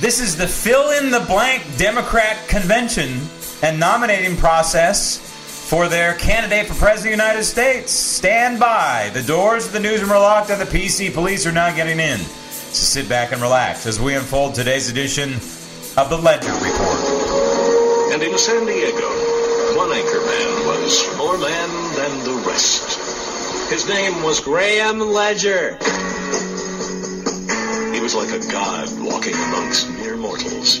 This is the fill-in-the-blank Democrat convention and nominating process for their candidate for president of the United States. Stand by. The doors of the newsroom are locked and the PC police are not getting in. So sit back and relax as we unfold today's edition of The Ledger Report. And in San Diego, one anchorman was more man than the rest. His name was Graham Ledger. He was like a god walking amongst mere mortals. The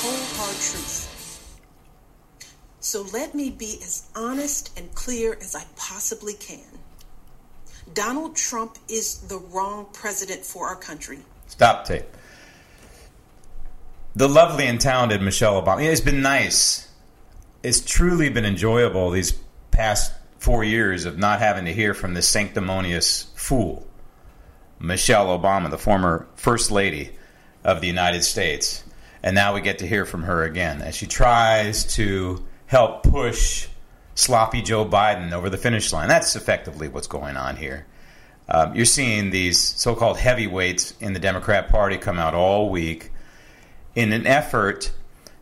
cold, hard truth. So let me be as honest and clear as I possibly can. Donald Trump is the wrong president for our country. Stop tape. The lovely and talented Michelle Obama. It's been nice. It's truly been enjoyable these past 4 years of not having to hear from this sanctimonious fool, Michelle Obama, the former First Lady of the United States. And now we get to hear from her again as she tries to help push sloppy Joe Biden over the finish line. That's effectively what's going on here. You're seeing these so-called heavyweights in the Democrat Party come out all week in an effort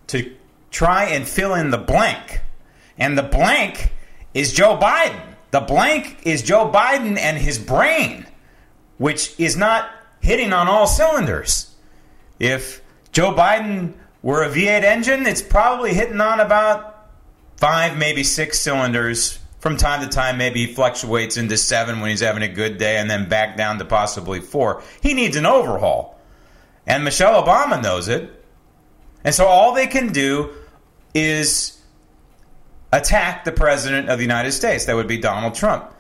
to try and fill in the blank. And the blank is Joe Biden. The blank is Joe Biden and his brain, which is not hitting on all cylinders. If Joe Biden were a V8 engine, it's probably hitting on about 5, maybe 6 cylinders. From time to time, maybe he fluctuates into 7 when he's having a good day and then back down to possibly 4. He needs an overhaul. And Michelle Obama knows it. And so all they can do is attack the president of the United States. That would be Donald Trump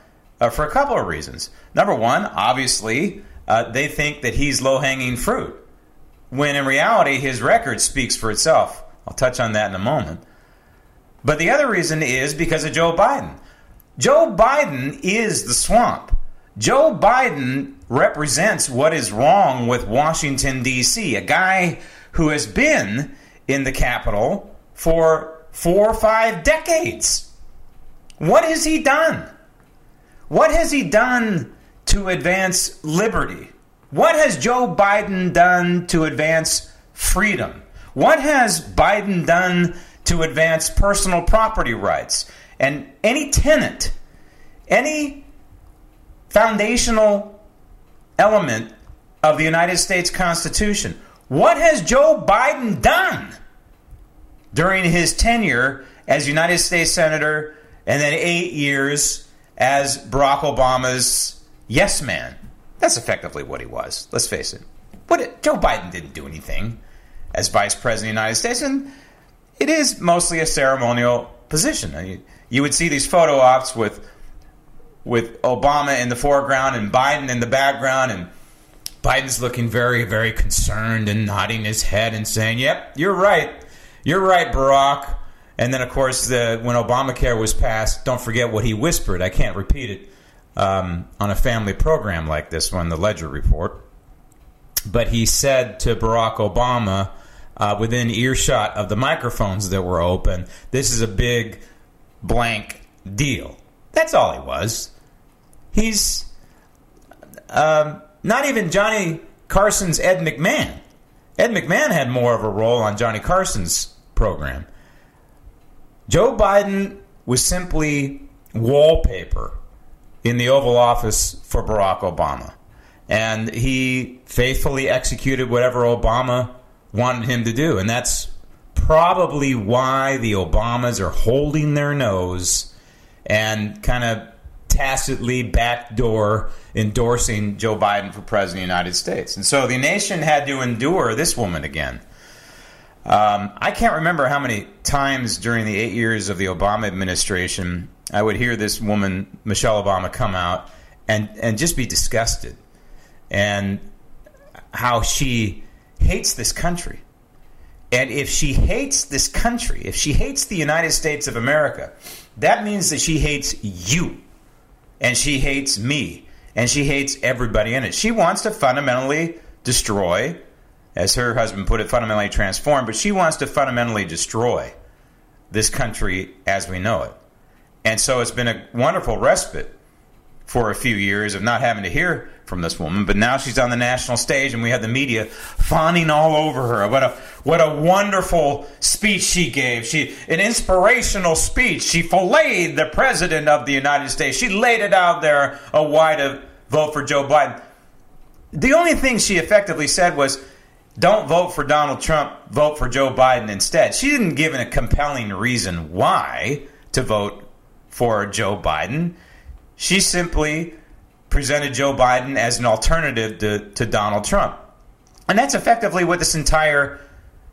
for a couple of reasons. Number one, obviously, they think that he's low-hanging fruit, when in reality, his record speaks for itself. I'll touch on that in a moment. But the other reason is because of Joe Biden. Joe Biden is the swamp. Joe Biden represents what is wrong with Washington, D.C., a guy who has been in the Capitol for 4 or 5 decades. What has he done? What has he done to advance liberty? What has Joe Biden done to advance freedom? What has Biden done to advance personal property rights? And any tenet, any foundational element of the United States Constitution. What has Joe Biden done during his tenure as United States Senator and then 8 years as Barack Obama's yes man? That's effectively what he was. Let's face it. Joe Biden didn't do anything as Vice President of the United States, and it is mostly a ceremonial position. I mean, you would see these photo ops with Obama in the foreground and Biden in the background, and Biden's looking very, very concerned and nodding his head and saying, "Yep, you're right. You're right, Barack." And then, of course, when Obamacare was passed, don't forget what he whispered. I can't repeat it on a family program like this one, The Ledger Report. But he said to Barack Obama, within earshot of the microphones that were open, "This is a big blank deal." That's all he was. He's not even Johnny Carson's Ed McMahon. Ed McMahon had more of a role on Johnny Carson's program. Joe Biden was simply wallpaper in the Oval Office for Barack Obama. And he faithfully executed whatever Obama wanted him to do. And that's probably why the Obamas are holding their nose and kind of tacitly backdoor endorsing Joe Biden for president of the United States. And so the nation had to endure this woman again. I can't remember how many times during the 8 years of the Obama administration I would hear this woman, Michelle Obama, come out and just be disgusted, and how she hates this country. And if she hates this country, if she hates the United States of America, that means that she hates you, and she hates me, and she hates everybody in it. She wants to fundamentally destroy, as her husband put it, fundamentally transform, but she wants to fundamentally destroy this country as we know it. And so it's been a wonderful respite for a few years of not having to hear from this woman, but now she's on the national stage and we have the media fawning all over her. What a wonderful speech she gave. An inspirational speech. She filleted the president of the United States. She laid it out there, a why to vote for Joe Biden. The only thing she effectively said was, don't vote for Donald Trump, vote for Joe Biden instead. She didn't give a compelling reason why to vote for Joe Biden. She simply presented Joe Biden as an alternative to Donald Trump. And that's effectively what this entire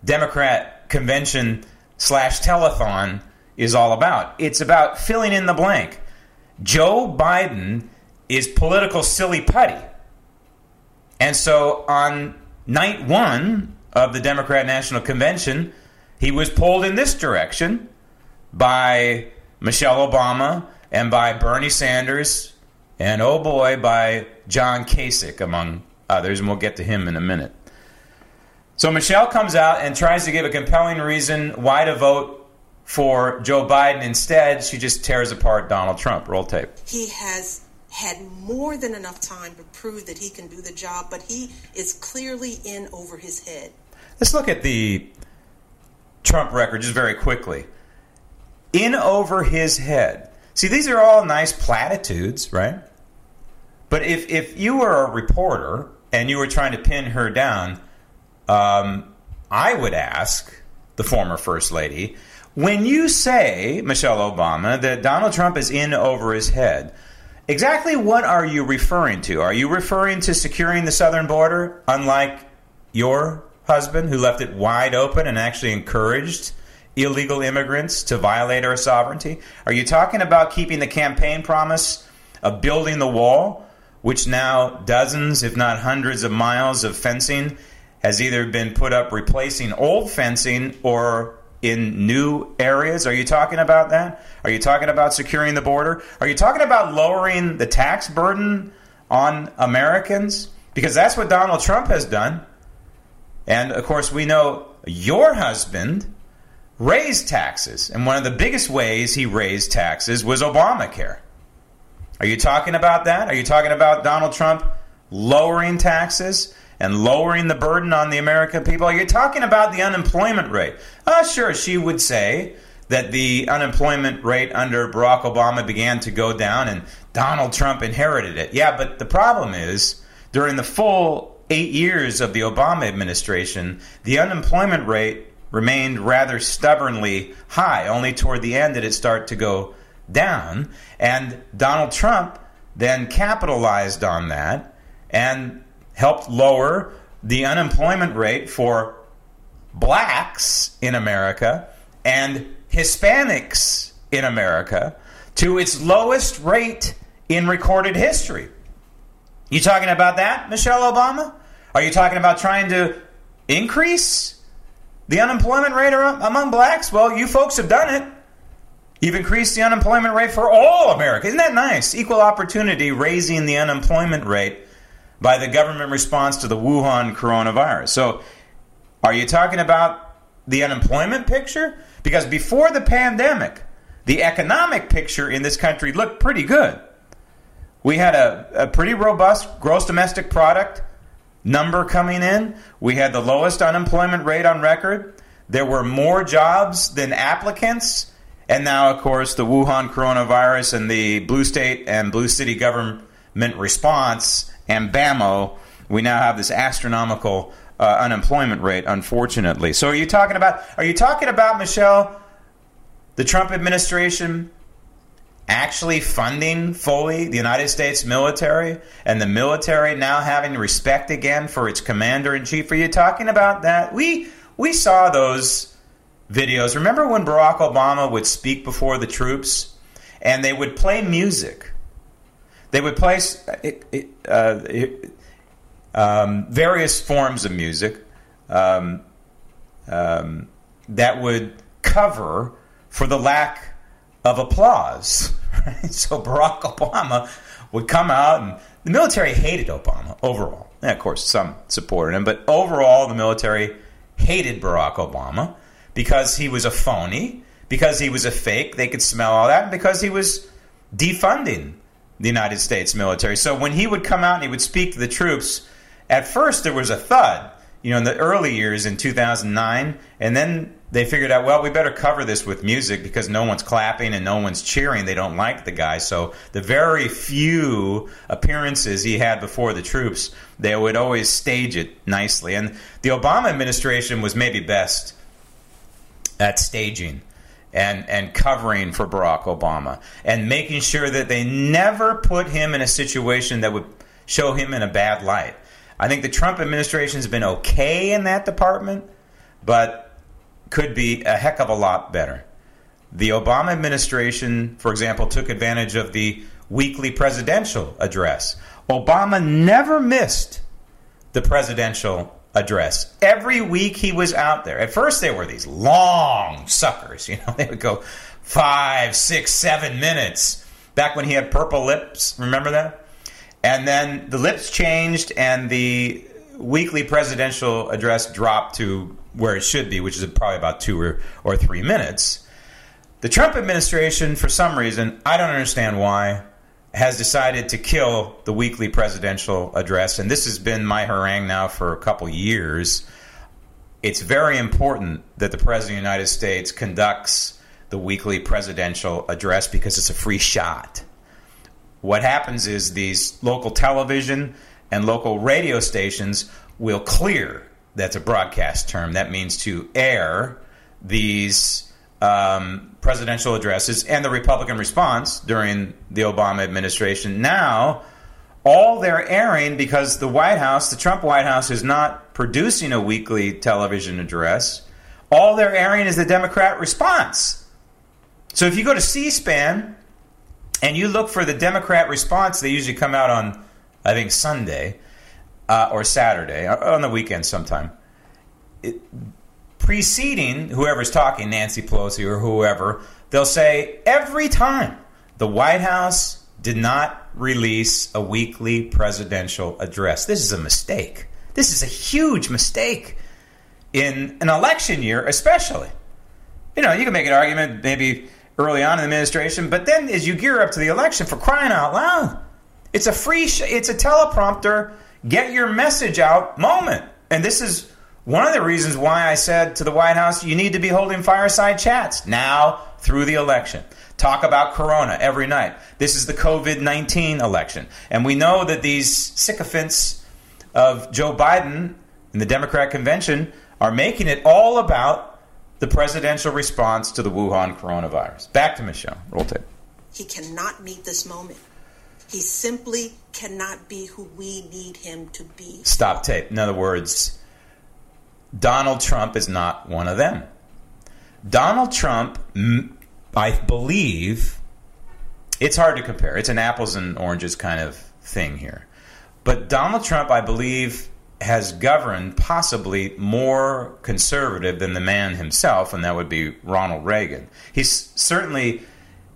Democrat convention / telethon is all about. It's about filling in the blank. Joe Biden is political silly putty. And so on night one of the Democrat National Convention, he was pulled in this direction by Michelle Obama and by Bernie Sanders, and, oh boy, by John Kasich, among others, and we'll get to him in a minute. So Michelle comes out and tries to give a compelling reason why to vote for Joe Biden. Instead, she just tears apart Donald Trump. Roll tape. He has had more than enough time to prove that he can do the job, but he is clearly in over his head. Let's look at the Trump record just very quickly. In over his head. See, these are all nice platitudes, right? But if you were a reporter and you were trying to pin her down, I would ask the former first lady, when you say, Michelle Obama, that Donald Trump is in over his head, exactly what are you referring to? Are you referring to securing the southern border, unlike your husband who left it wide open and actually encouraged illegal immigrants to violate our sovereignty? Are you talking about keeping the campaign promise of building the wall, which now dozens, if not hundreds of miles of fencing has either been put up replacing old fencing or in new areas? Are you talking about that? Are you talking about securing the border? Are you talking about lowering the tax burden on Americans? Because that's what Donald Trump has done. And of course, we know your husband raised taxes, and one of the biggest ways he raised taxes was Obamacare. Are you talking about that? Are you talking about Donald Trump lowering taxes and lowering the burden on the American people? Are you talking about the unemployment rate? Sure, she would say that the unemployment rate under Barack Obama began to go down and Donald Trump inherited it. Yeah, but the problem is, during the full 8 years of the Obama administration, the unemployment rate remained rather stubbornly high. Only toward the end did it start to go down. And Donald Trump then capitalized on that and helped lower the unemployment rate for blacks in America and Hispanics in America to its lowest rate in recorded history. You talking about that, Michelle Obama? Are you talking about trying to increase the unemployment rate among blacks? Well, you folks have done it. You've increased the unemployment rate for all America. Isn't that nice? Equal opportunity, raising the unemployment rate by the government response to the Wuhan coronavirus. So are you talking about the unemployment picture? Because before the pandemic, the economic picture in this country looked pretty good. We had a pretty robust gross domestic product number coming in. We had the lowest unemployment rate on record. There were more jobs than applicants. And now, of course, the Wuhan coronavirus and the blue state and blue city government response and BAMO, we now have this astronomical unemployment rate, unfortunately. So are you talking about, Michelle, the Trump administration actually funding fully the United States military, and the military now having respect again for its commander-in-chief? Are you talking about that? We saw those videos. Remember when Barack Obama would speak before the troops and they would play music? They would play various forms of music that would cover for the lack of applause. Right? So Barack Obama would come out, and the military hated Obama overall. And of course, some supported him, but overall the military hated Barack Obama because he was a phony, because he was a fake. They could smell all that, and because he was defunding the United States military. So when he would come out and he would speak to the troops, at first there was a thud, you know, in the early years in 2009, and then they figured out, well, we better cover this with music because no one's clapping and no one's cheering. They don't like the guy. So the very few appearances he had before the troops, they would always stage it nicely. And the Obama administration was maybe best at staging and covering for Barack Obama and making sure that they never put him in a situation that would show him in a bad light. I think the Trump administration has been okay in that department, but could be a heck of a lot better. The Obama administration, for example, took advantage of the weekly presidential address. Obama never missed the presidential address. Every week he was out there. At first they were these long suckers, you know, they would go 5, 6, 7 minutes back when he had purple lips. Remember that? And then the lips changed and the weekly presidential address dropped to where it should be, which is probably about 2 or 3 minutes. The Trump administration, for some reason, I don't understand why, has decided to kill the weekly presidential address. And this has been my harangue now for a couple years. It's very important that the President of the United States conducts the weekly presidential address because it's a free shot. What happens is these local television and local radio stations will clear — that's a broadcast term. That means to air these presidential addresses and the Republican response during the Obama administration. Now, all they're airing, because the White House, the Trump White House, is not producing a weekly television address, all they're airing is the Democrat response. So if you go to C-SPAN and you look for the Democrat response, they usually come out on, I think, Sunday. Or Saturday, on the weekend sometime. Preceding whoever's talking, Nancy Pelosi or whoever, they'll say every time the White House did not release a weekly presidential address. This is a mistake. This is a huge mistake in an election year especially. You know, you can make an argument maybe early on in the administration, but then as you gear up to the election, for crying out loud, it's a free, it's a teleprompter, get your message out moment. And this is one of the reasons why I said to the White House, you need to be holding fireside chats now through the election. Talk about corona every night. This is the COVID-19 election. And we know that these sycophants of Joe Biden and the Democrat convention are making it all about the presidential response to the Wuhan coronavirus. Back to Michelle. Roll tape. He cannot meet this moment. He simply cannot be who we need him to be. Stop tape. In other words, Donald Trump is not one of them. Donald Trump, I believe, it's hard to compare. It's an apples and oranges kind of thing here. But Donald Trump, I believe, has governed possibly more conservative than the man himself, and that would be Ronald Reagan. He's certainly,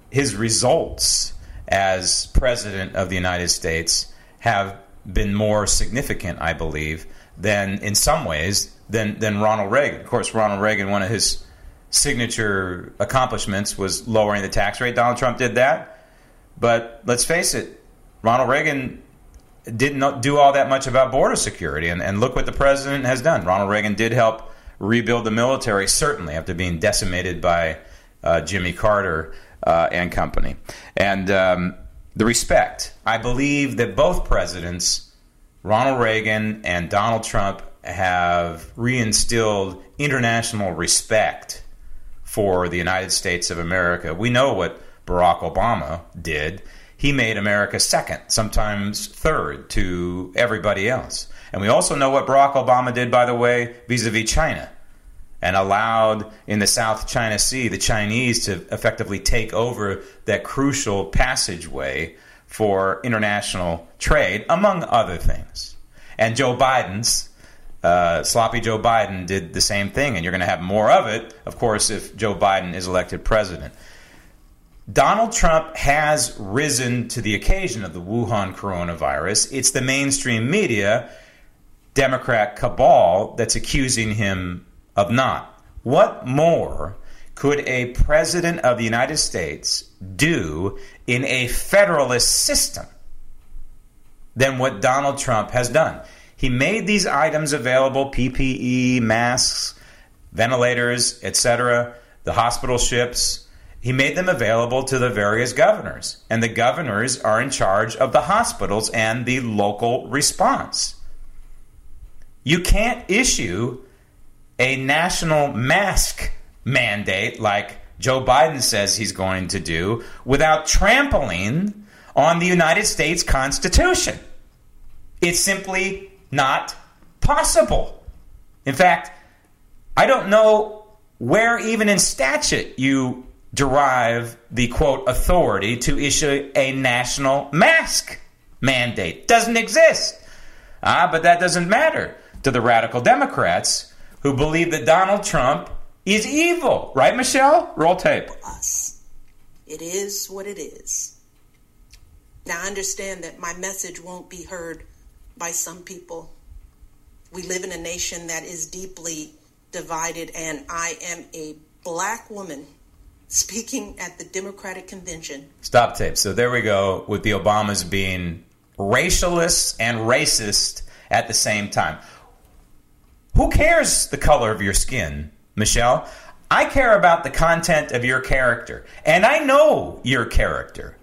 his results as president of the United States have been more significant, I believe, than in some ways than Ronald Reagan. Of course, Ronald Reagan, one of his signature accomplishments was lowering the tax rate. Donald Trump did that. But let's face it, Ronald Reagan didn't do all that much about border security. And look what the president has done. Ronald Reagan did help rebuild the military, certainly after being decimated by Jimmy Carter and company. And the respect. I believe that both presidents, Ronald Reagan and Donald Trump, have reinstilled international respect for the United States of America. We know what Barack Obama did, he made America second, sometimes third to everybody else. And we also know what Barack Obama did, by the way, vis-a-vis China, and allowed in the South China Sea the Chinese to effectively take over that crucial passageway for international trade, among other things. And Joe Biden's, sloppy Joe Biden did the same thing, and you're going to have more of it, of course, if Joe Biden is elected president. Donald Trump has risen to the occasion of the Wuhan coronavirus. It's the mainstream media, Democrat cabal, that's accusing him of not. What more could a president of the United States do in a federalist system than what Donald Trump has done? He made these items available, PPE, masks, ventilators, etc., the hospital ships. He made them available to the various governors, and the governors are in charge of the hospitals and the local response. You can't issue a national mask mandate like Joe Biden says he's going to do without trampling on the United States Constitution. It's simply not possible. In fact, I don't know where even in statute you derive the, quote, authority to issue a national mask mandate. Doesn't exist. But that doesn't matter to the radical Democrats who believe that Donald Trump is evil. Right, Michelle? Roll tape. It is what it is. Now, I understand that my message won't be heard by some people. We live in a nation that is deeply divided, and I am a black woman speaking at the Democratic Convention. Stop tape. So there we go with the Obamas being racialists and racist at the same time. Who cares the color of your skin, Michelle? I care about the content of your character, and I know your character.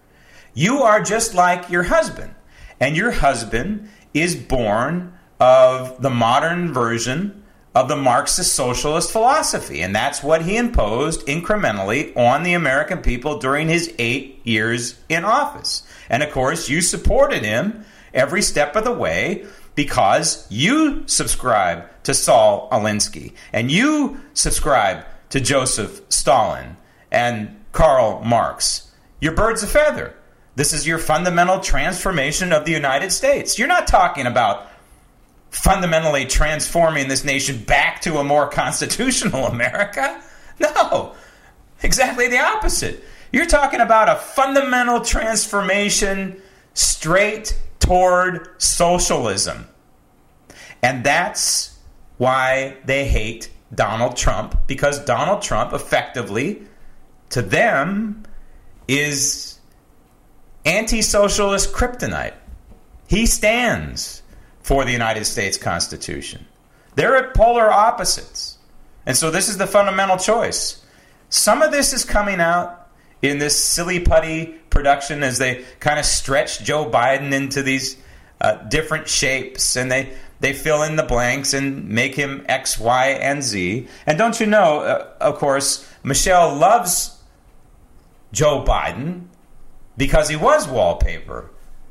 You are just like your husband, and your husband is born of the modern version of the Marxist socialist philosophy, and that's what he imposed incrementally on the American people during his 8 years in office. And, of course, you supported him every step of the way, because you subscribe to Saul Alinsky, and you subscribe to Joseph Stalin and Karl Marx. You're birds of feather. This is your fundamental transformation of the United States. You're not talking about fundamentally transforming this nation back to a more constitutional America. No, exactly the opposite. You're talking about a fundamental transformation straight toward socialism. And that's why they hate Donald Trump, because Donald Trump effectively, to them, is anti-socialist kryptonite. He stands for the United States Constitution. They're at polar opposites. And so this is the fundamental choice. Some of this is coming out in this silly putty production as they kind of stretch Joe Biden into these different shapes, and they fill in the blanks and make him X, Y, and Z. And don't you know, of course, Michelle loves Joe Biden because he was wallpaper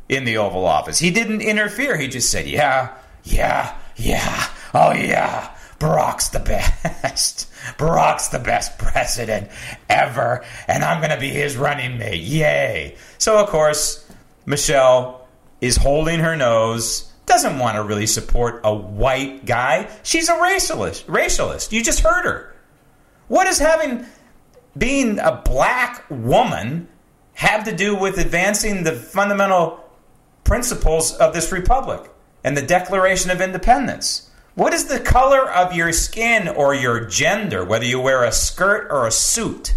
in the Oval Office. He didn't interfere. He just said, yeah, oh yeah, Barack's the best. Barack's the best president ever, and I'm going to be his running mate. Yay. So, of course, Michelle is holding her nose, doesn't want to really support a white guy. She's a racialist. You just heard her. What does being a black woman have to do with advancing the fundamental principles of this republic and the Declaration of Independence? What is the color of your skin or your gender, whether you wear a skirt or a suit,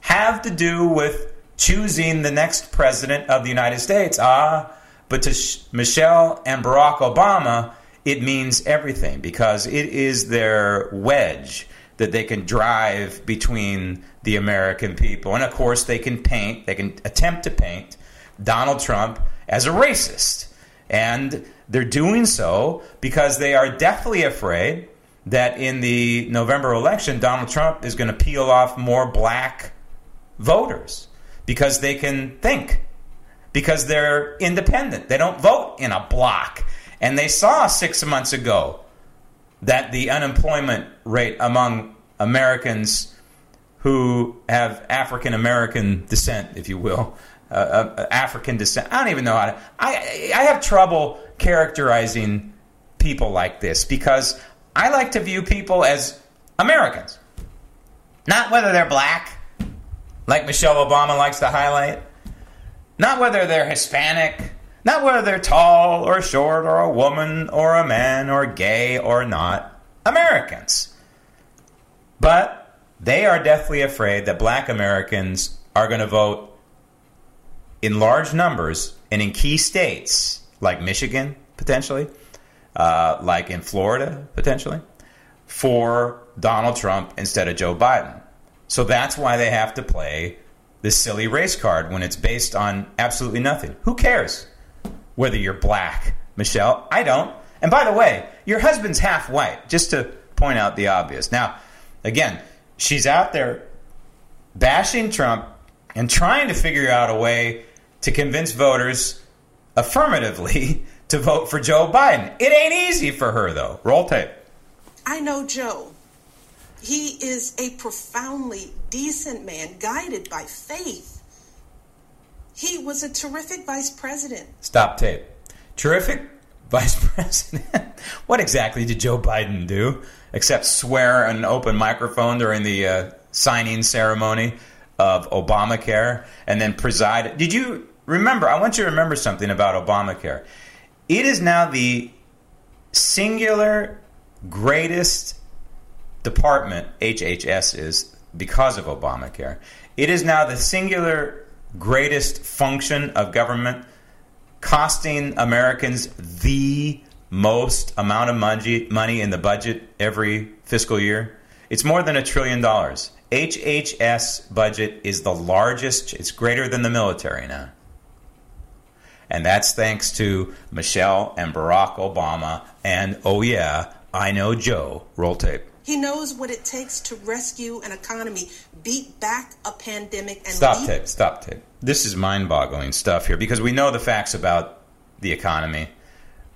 have to do with choosing the next president of the United States? But to Michelle and Barack Obama, it means everything, because it is their wedge that they can drive between the American people. And, of course, they can attempt to paint Donald Trump as a racist. And they're doing so because they are deathly afraid that in the November election, Donald Trump is going to peel off more black voters. because they can think, because they're independent. They don't vote in a block. And they saw 6 months ago that the unemployment rate among Americans who have African-American descent, if you will, African descent. I don't even know how to... I have trouble characterizing people like this because I like to view people as Americans. Not whether they're black, like Michelle Obama likes to highlight. Not whether they're Hispanic. Not whether they're tall or short or a woman or a man or gay or not. Americans. But they are deathly afraid that black Americans are going to vote in large numbers and in key states like Michigan, potentially, like in Florida, potentially, for Donald Trump instead of Joe Biden. So that's why they have to play this silly race card when it's based on absolutely nothing. Who cares whether you're black, Michelle? I don't. And by the way, your husband's half white, just to point out the obvious. Now, again, she's out there bashing Trump and trying to figure out a way to convince voters affirmatively to vote for Joe Biden. It ain't easy for her, though. Roll tape. I know Joe. He is a profoundly decent man, guided by faith. He was a terrific vice president. Stop tape. Terrific vice president? What exactly did Joe Biden do except swear on an open microphone during the signing ceremony of Obamacare and then preside? Did you remember? I want you to remember something about Obamacare. It is now the singular greatest department, HHS is, because of Obamacare. It is now the singular greatest function of government, costing Americans the most amount of money in the budget every fiscal year. It's more than $1 trillion. HHS budget is the largest. It's greater than the military now. And that's thanks to Michelle and Barack Obama and, oh yeah, I know Joe. Roll tape. He knows what it takes to rescue an economy, beat back a pandemic, and... Stop tape. This is mind-boggling stuff here because we know the facts about the economy.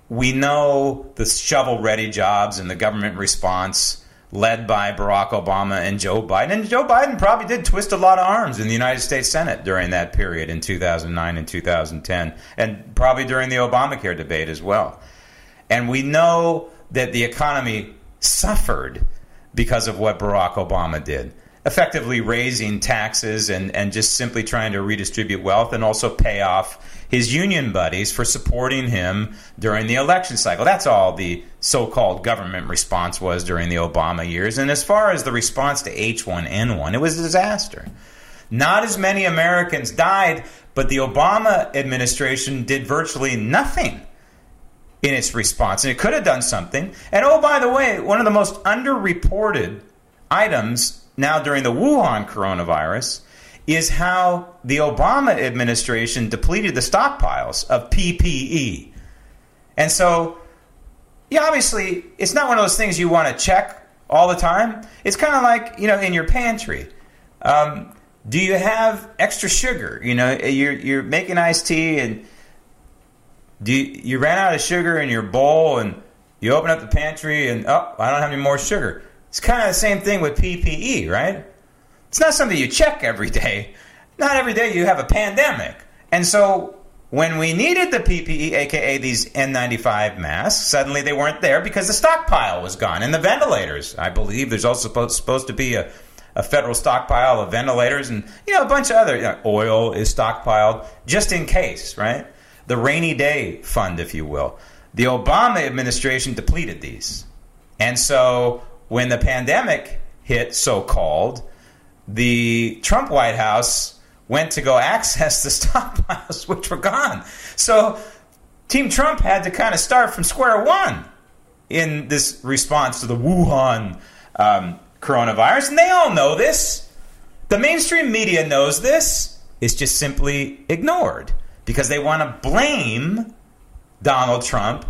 We know the shovel-ready jobs and the government response led by Barack Obama and Joe Biden. And Joe Biden probably did twist a lot of arms in the United States Senate during that period in 2009 and 2010, and probably during the Obamacare debate as well. And we know that the economy suffered because of what Barack Obama did, effectively raising taxes and just simply trying to redistribute wealth and also pay off his union buddies for supporting him during the election cycle. That's all the so-called government response was during the Obama years. And as far as the response to H1N1, it was a disaster. Not as many Americans died, but the Obama administration did virtually nothing in its response. And it could have done something. And oh, by the way, one of the most underreported items now during the Wuhan coronavirus is how the Obama administration depleted the stockpiles of PPE. And so, yeah, obviously, it's not one of those things you want to check all the time. It's kind of like, you know, in your pantry. Do you have extra sugar? You know, you're making iced tea and you ran out of sugar in your bowl and you open up the pantry and, oh, I don't have any more sugar. It's kind of the same thing with PPE, right? It's not something you check every day. Not every day you have a pandemic. And so when we needed the PPE, a.k.a. these N95 masks, suddenly they weren't there because the stockpile was gone. And the ventilators, I believe there's also supposed to be a federal stockpile of ventilators and, you know, a bunch of other, you know, oil is stockpiled just in case, right? The rainy day fund, if you will. The Obama administration depleted these. And so when the pandemic hit, so-called, the Trump White House went to go access the stockpiles, which were gone. So Team Trump had to kind of start from square one in this response to the Wuhan coronavirus. And they all know this. The mainstream media knows this. It's just simply ignored because they want to blame Donald Trump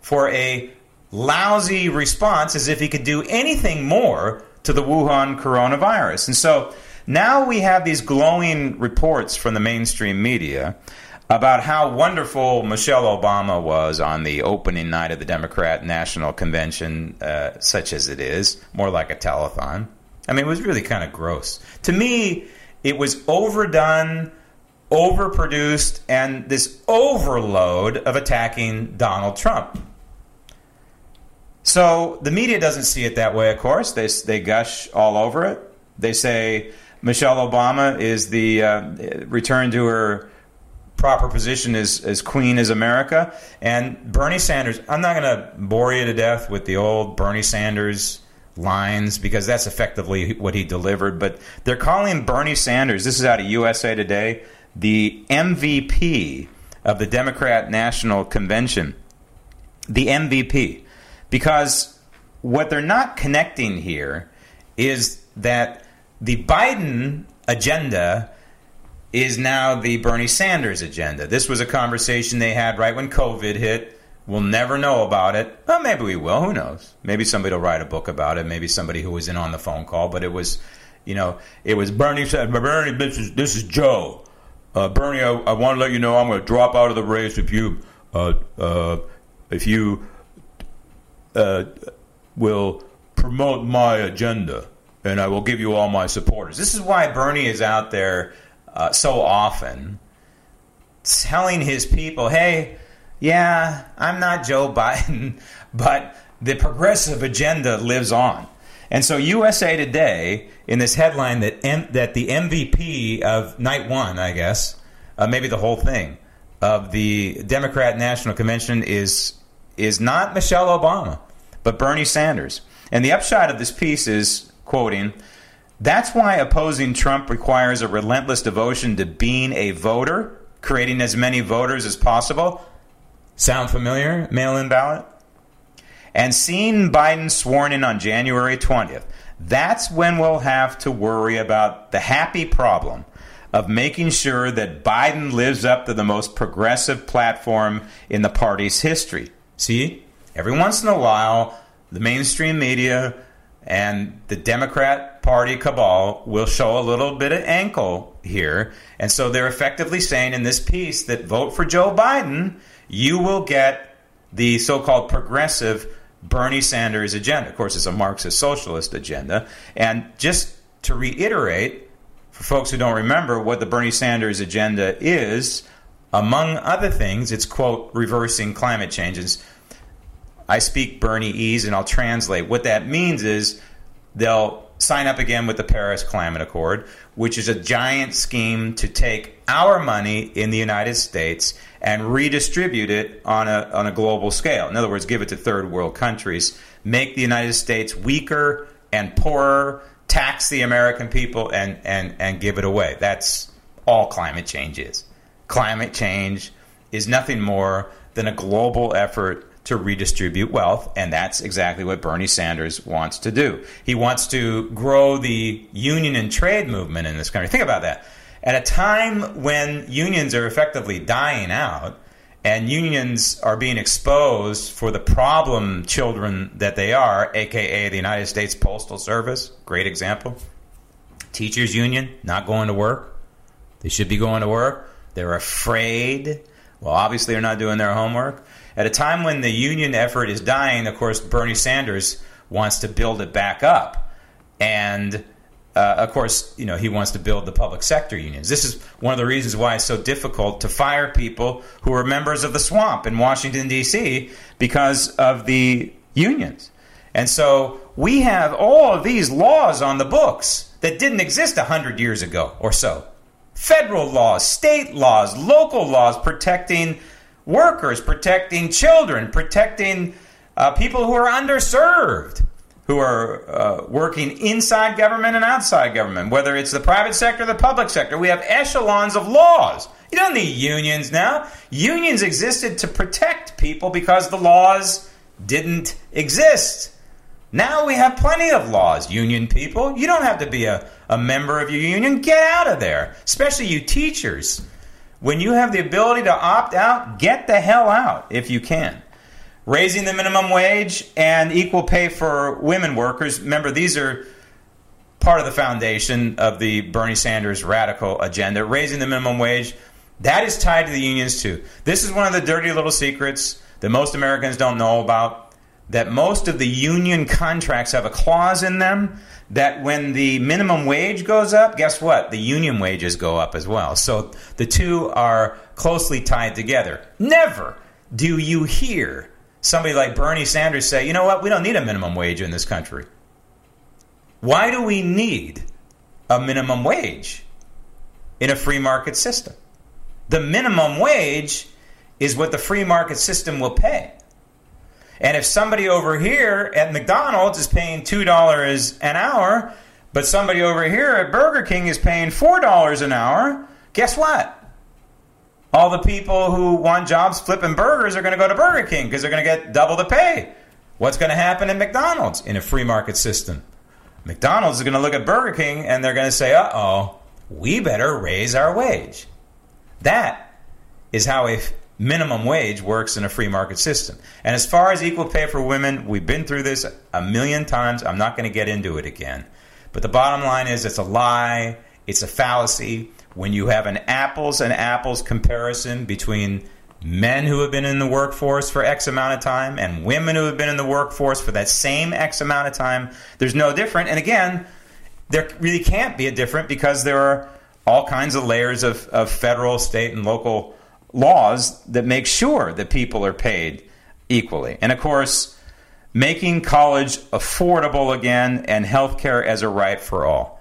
for a lousy response as if he could do anything more to the Wuhan coronavirus. And so Now we have these glowing reports from the mainstream media about how wonderful Michelle Obama was on the opening night of the Democrat National Convention, such as it is, more like a telethon. I mean, it was really kind of gross. To me, it was overdone, overproduced, and this overload of attacking Donald Trump. So the media doesn't see it that way, of course. They gush all over it. They say Michelle Obama is the return to her proper position as Queen as America. And Bernie Sanders, I'm not going to bore you to death with the old Bernie Sanders lines because that's effectively what he delivered. But they're calling Bernie Sanders, this is out of USA Today, the MVP of the Democrat National Convention. The MVP. Because what they're not connecting here is that the Biden agenda is now the Bernie Sanders agenda. This was a conversation they had right when COVID hit. We'll never know about it. Well, maybe we will. Who knows? Maybe somebody will write a book about it. Maybe somebody who was in on the phone call. But it was, you know, it was Bernie said, Bernie, this is Joe. Bernie, I want to let you know I'm going to drop out of the race if you will promote my agenda, and I will give you all my supporters. This is why Bernie is out there so often telling his people, hey, yeah, I'm not Joe Biden, but the progressive agenda lives on. And so USA Today, in this headline that the MVP of night one, I guess, maybe the whole thing, of the Democrat National Convention is not Michelle Obama, but Bernie Sanders. And the upshot of this piece is, quoting, "That's why opposing Trump requires a relentless devotion to being a voter, creating as many voters as possible." Sound familiar? Mail-in ballot? "And seeing Biden sworn in on January 20th, that's when we'll have to worry about the happy problem of making sure that Biden lives up to the most progressive platform in the party's history." See, every once in a while, the mainstream media and the Democrat Party cabal will show a little bit of ankle here. And so they're effectively saying in this piece that vote for Joe Biden, you will get the so-called progressive Bernie Sanders agenda. Of course, it's a Marxist socialist agenda. And just to reiterate, for folks who don't remember what the Bernie Sanders agenda is, among other things, it's, quote, reversing climate change. I speak Bernieese and I'll translate. What that means is they'll sign up again with the Paris Climate Accord, which is a giant scheme to take our money in the United States and redistribute it on a global scale. In other words, give it to third world countries, make the United States weaker and poorer, tax the American people and give it away. That's all climate change is. Climate change is nothing more than a global effort to redistribute wealth, and that's exactly what Bernie Sanders wants to do. He wants to grow the union and trade movement in this country. Think about that. At a time when unions are effectively dying out and unions are being exposed for the problem children that they are, aka the United States Postal Service, great example. Teachers union, not going to work. They should be going to work. They're afraid. Well, obviously they're not doing their homework. At a time when the union effort is dying, of course, Bernie Sanders wants to build it back up. And, of course, you know, he wants to build the public sector unions. This is one of the reasons why it's so difficult to fire people who are members of the swamp in Washington, D.C., because of the unions. And so we have all of these laws on the books that didn't exist 100 years ago or so. Federal laws, state laws, local laws protecting workers, protecting children, protecting people who are underserved, who are working inside government and outside government, whether it's the private sector or the public sector. We have echelons of laws. You don't need unions now. Unions existed to protect people because the laws didn't exist. Now we have plenty of laws, union people. You don't have to be a member of your union. Get out of there, especially you teachers. When you have the ability to opt out, get the hell out if you can. Raising the minimum wage and equal pay for women workers. Remember, these are part of the foundation of the Bernie Sanders radical agenda, raising the minimum wage. That is tied to the unions, too. This is one of the dirty little secrets that most Americans don't know about, that most of the union contracts have a clause in them that when the minimum wage goes up, guess what? The union wages go up as well. So the two are closely tied together. Never do you hear somebody like Bernie Sanders say, you know what, we don't need a minimum wage in this country. Why do we need a minimum wage in a free market system? The minimum wage is what the free market system will pay. And if somebody over here at McDonald's is paying $2 an hour, but somebody over here at Burger King is paying $4 an hour, guess what? All the people who want jobs flipping burgers are going to go to Burger King because they're going to get double the pay. What's going to happen at McDonald's in a free market system? McDonald's is going to look at Burger King and they're going to say, uh-oh, we better raise our wage. That is how a minimum wage works in a free market system. And as far as equal pay for women, we've been through this a million times. I'm not going to get into it again. But the bottom line is it's a lie. It's a fallacy. When you have an apples and apples comparison between men who have been in the workforce for X amount of time and women who have been in the workforce for that same X amount of time, there's no different. And again, there really can't be a different because there are all kinds of layers of federal, state, and local laws that make sure that people are paid equally. And of course, making college affordable again and healthcare as a right for all.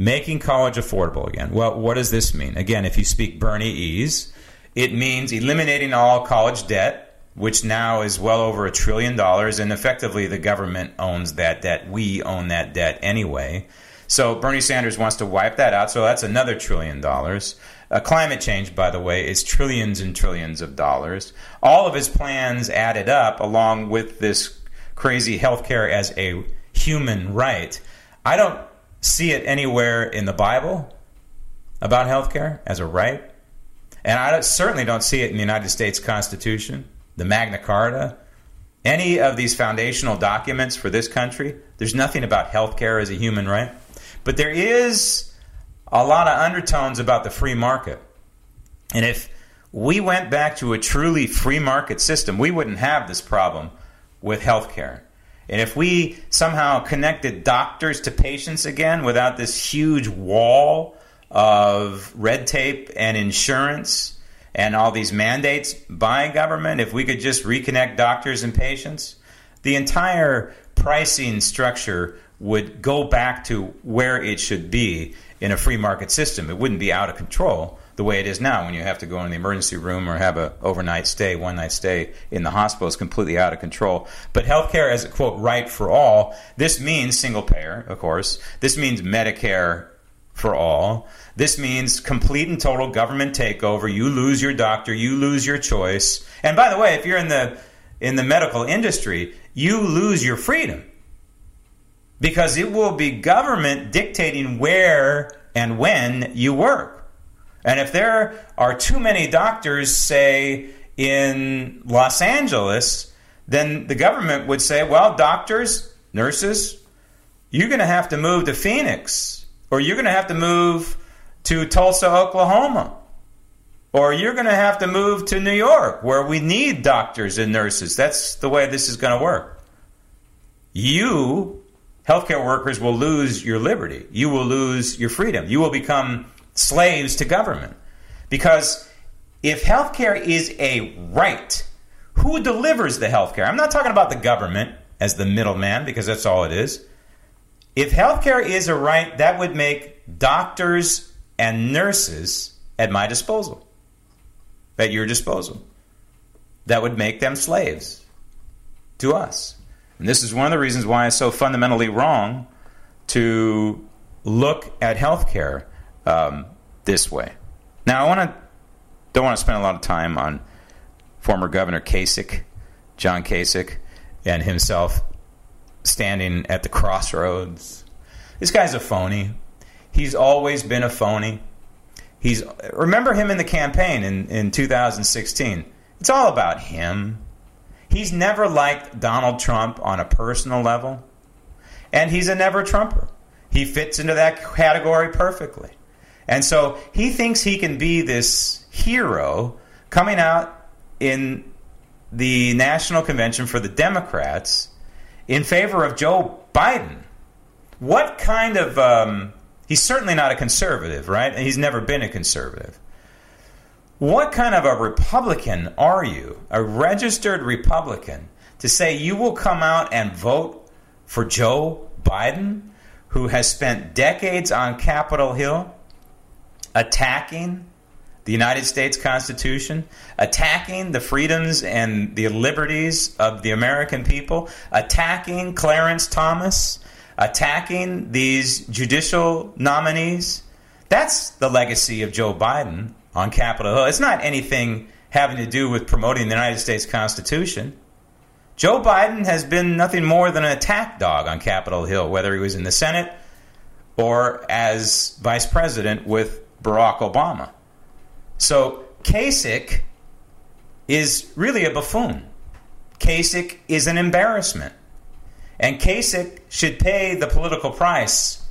Making college affordable again. Well, what does this mean? Again, if you speak Bernieese, it means eliminating all college debt, which now is well over $1 trillion, and effectively the government owns that debt. We own that debt anyway. So Bernie Sanders wants to wipe that out, so that's another $1 trillion. Climate change, by the way, is trillions and trillions of dollars. All of his plans added up, along with this crazy healthcare as a human right. I don't see it anywhere in the Bible about healthcare as a right. And I certainly don't see it in the United States Constitution, the Magna Carta, any of these foundational documents for this country. There's nothing about healthcare as a human right. But there is a lot of undertones about the free market. And if we went back to a truly free market system, we wouldn't have this problem with healthcare. And if we somehow connected doctors to patients again without this huge wall of red tape and insurance and all these mandates by government, if we could just reconnect doctors and patients, the entire pricing structure would go back to where it should be in a free market system. It wouldn't be out of control the way it is now when you have to go in the emergency room or have an overnight stay, one-night stay in the hospital. It's completely out of control. But healthcare as a, quote, right for all, this means single payer, of course. This means Medicare for all. This means complete and total government takeover. You lose your doctor, you lose your choice. And by the way, if you're in the medical industry, you lose your freedom because it will be government dictating where and when you work. And if there are too many doctors, say, in Los Angeles, then the government would say, well, doctors, nurses, you're going to have to move to Phoenix, or you're going to have to move to Tulsa, Oklahoma, or you're going to have to move to New York where we need doctors and nurses. That's the way this is going to work. You, healthcare workers, will lose your liberty. You will lose your freedom. You will become slaves to government. Because if healthcare is a right, who delivers the healthcare? I'm not talking about the government as the middleman, because that's all it is. If healthcare is a right, that would make doctors and nurses at my disposal, at your disposal. That would make them slaves to us. And this is one of the reasons why it's so fundamentally wrong to look at healthcare this way. Now, I don't want to spend a lot of time on former Governor Kasich, John Kasich, and himself standing at the crossroads. This guy's a phony. He's always been a phony. Remember him in the campaign in 2016. It's all about him. He's never liked Donald Trump on a personal level, and he's a never Trumper. He fits into that category perfectly. And so he thinks he can be this hero coming out in the National Convention for the Democrats in favor of Joe Biden. What kind of... he's certainly not a conservative, right? And he's never been a conservative. What kind of a Republican are you, a registered Republican, to say you will come out and vote for Joe Biden, who has spent decades on Capitol Hill attacking the United States Constitution, attacking the freedoms and the liberties of the American people, attacking Clarence Thomas, attacking these judicial nominees? That's the legacy of Joe Biden on Capitol Hill. It's not anything having to do with promoting the United States Constitution. Joe Biden has been nothing more than an attack dog on Capitol Hill, whether he was in the Senate or as vice president with Barack Obama. So Kasich is really a buffoon. Kasich is an embarrassment. And Kasich should pay the political price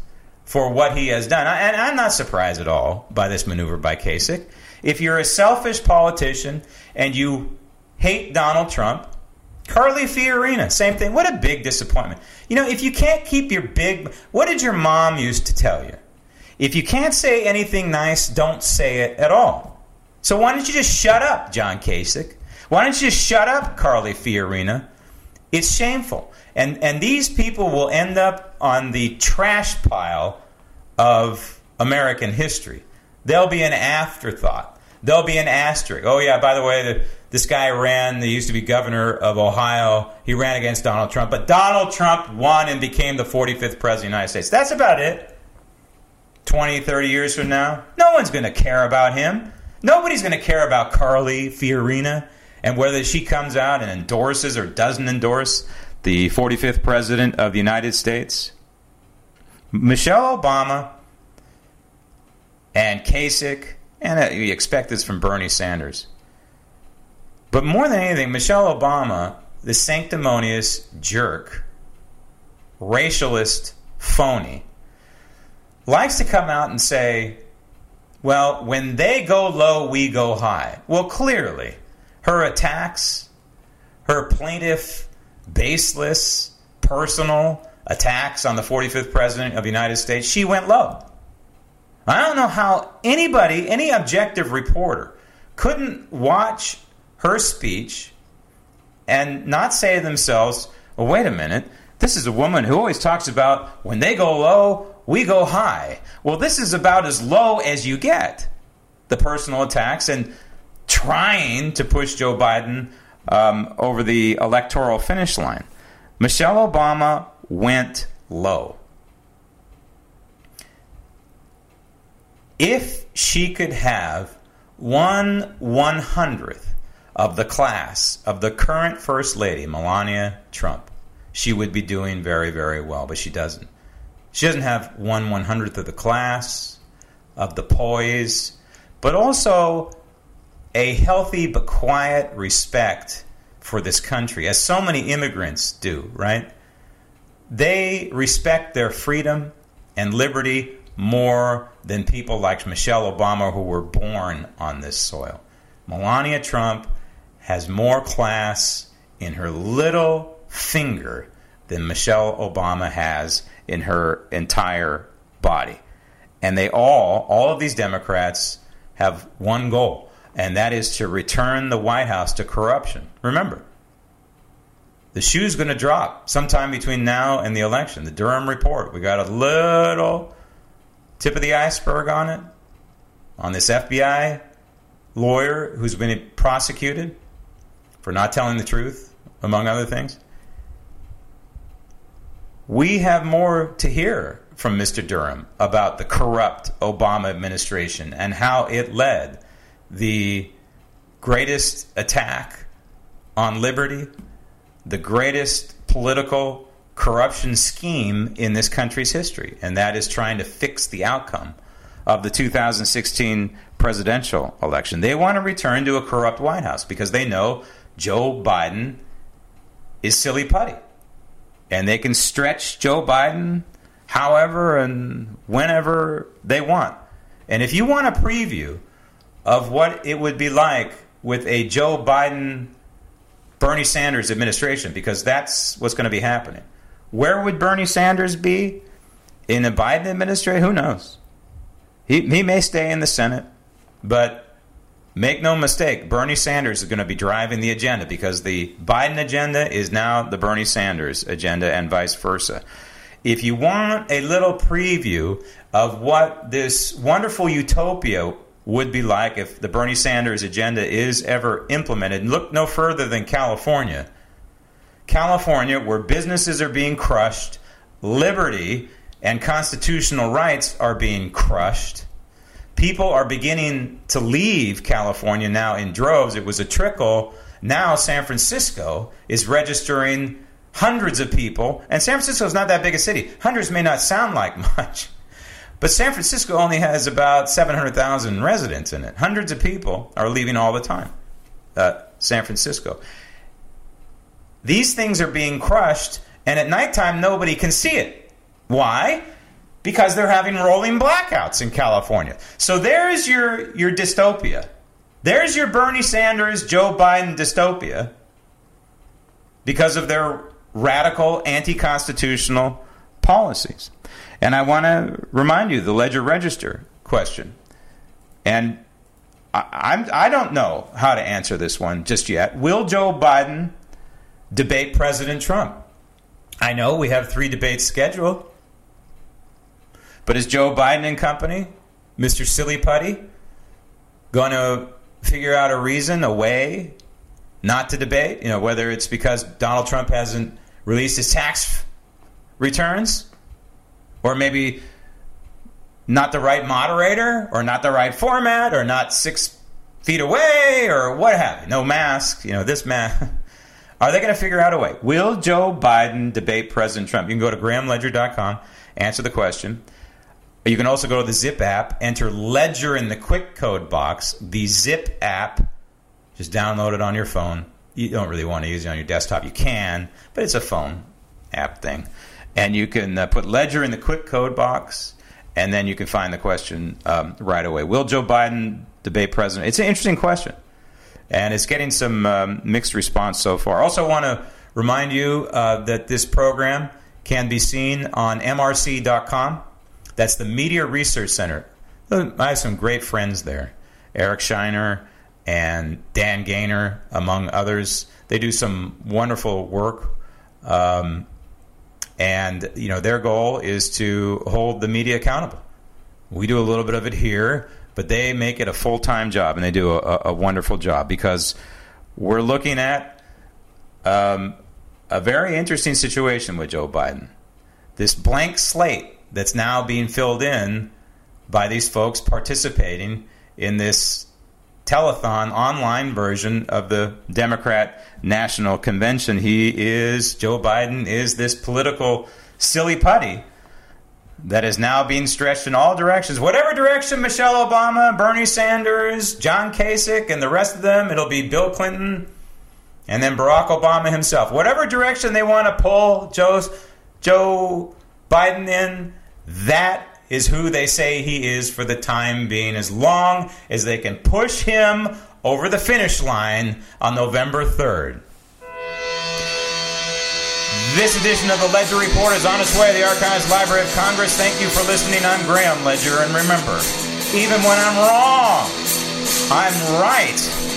for what he has done. And I'm not surprised at all by this maneuver by Kasich. If you're a selfish politician and you hate Donald Trump, Carly Fiorina, same thing. What a big disappointment. You know, if you can't keep your big... What did your mom used to tell you? If you can't say anything nice, don't say it at all. So why don't you just shut up, John Kasich? Why don't you just shut up, Carly Fiorina? It's shameful. And these people will end up on the trash pile of American history. They'll be an afterthought. They'll be an asterisk. Oh, yeah, by the way, this guy ran. He used to be governor of Ohio. He ran against Donald Trump. But Donald Trump won and became the 45th president of the United States. That's about it. 20, 30 years from now, no one's going to care about him. Nobody's going to care about Carly Fiorina and whether she comes out and endorses or doesn't endorse the 45th president of the United States. Michelle Obama and Kasich, and you expect this from Bernie Sanders. But more than anything, Michelle Obama, the sanctimonious jerk, racialist phony, likes to come out and say, well, when they go low, we go high. Well, clearly, her attacks, her plaintiff, baseless, personal attacks on the 45th president of the United States, she went low. I don't know how anybody, any objective reporter, couldn't watch her speech and not say to themselves, oh, wait a minute, this is a woman who always talks about when they go low, we go high. Well, this is about as low as you get, the personal attacks, and trying to push Joe Biden over the electoral finish line. Michelle Obama went low. If she could have 1/100th of the class of the current First Lady, Melania Trump, she would be doing very, very well, but she doesn't. She doesn't have 1/100th of the class, of the poise, but also a healthy but quiet respect for this country, as so many immigrants do, right? They respect their freedom and liberty more than people like Michelle Obama, who were born on this soil. Melania Trump has more class in her little finger than Michelle Obama has in her entire body. And they all of these Democrats have one goal, and that is to return the White House to corruption. Remember, the shoe's going to drop sometime between now and the election. The Durham Report, we got a little tip of the iceberg on it, on this FBI lawyer who's been prosecuted for not telling the truth, among other things. We have more to hear from Mr. Durham about the corrupt Obama administration and how it led the greatest attack on liberty, the greatest political corruption scheme in this country's history, and that is trying to fix the outcome of the 2016 presidential election. They want to return to a corrupt White House because they know Joe Biden is silly putty. And they can stretch Joe Biden however and whenever they want. And if you want a preview of what it would be like with a Joe Biden, Bernie Sanders administration, because that's what's going to be happening. Where would Bernie Sanders be in the Biden administration? Who knows? He may stay in the Senate, but make no mistake, Bernie Sanders is going to be driving the agenda, because the Biden agenda is now the Bernie Sanders agenda and vice versa. If you want a little preview of what this wonderful utopia would be like if the Bernie Sanders agenda is ever implemented, look no further than California. California, where businesses are being crushed, liberty and constitutional rights are being crushed. People are beginning to leave California now in droves. It was a trickle. Now San Francisco is registering hundreds of people. And San Francisco is not that big a city. Hundreds may not sound like much. But San Francisco only has about 700,000 residents in it. Hundreds of people are leaving all the time. San Francisco. These things are being crushed, and at nighttime, nobody can see it. Why? Because they're having rolling blackouts in California. So there is your dystopia. There's your Bernie Sanders, Joe Biden dystopia because of their radical, anti-constitutional policies. And I want to remind you, the Ledger Register question. And I don't know how to answer this one just yet. Will Joe Biden debate President Trump? I know we have 3 debates scheduled. But is Joe Biden and company, Mr. Silly Putty, going to figure out a reason, a way not to debate? You know, whether it's because Donald Trump hasn't released his tax returns, or maybe not the right moderator, or not the right format, or not 6 feet away, or what have you. No mask, you know, this mask. Are they going to figure out a way? Will Joe Biden debate President Trump? You can go to GrahamLedger.com, answer the question. You can also go to the Zip app, enter Ledger in the quick code box. The Zip app, just download it on your phone. You don't really want to use it on your desktop. You can, but it's a phone app thing. And you can put Ledger in the quick code box, and then you can find the question right away. Will Joe Biden debate President? It's an interesting question. And it's getting some mixed response so far. Also want to remind you that this program can be seen on MRC.com. That's the Media Research Center. I have some great friends there. Eric Scheiner and Dan Gaynor, among others. They do some wonderful work. And, you know, their goal is to hold the media accountable. We do a little bit of it here, but they make it a full-time job, and they do a wonderful job, because we're looking at a very interesting situation with Joe Biden. This blank slate that's now being filled in by these folks participating in this telethon online version of the Democrat National Convention. Joe Biden is this political silly putty that is now being stretched in all directions. Whatever direction Michelle Obama, Bernie Sanders, John Kasich, and the rest of them, it'll be Bill Clinton, and then Barack Obama himself. Whatever direction they want to pull Joe Biden in, that is who they say he is for the time being, as long as they can push him over the finish line on November 3rd. This edition of the Ledger Report is on its way to the Archives Library of Congress. Thank you for listening. I'm Graham Ledger, and remember, even when I'm wrong, I'm right.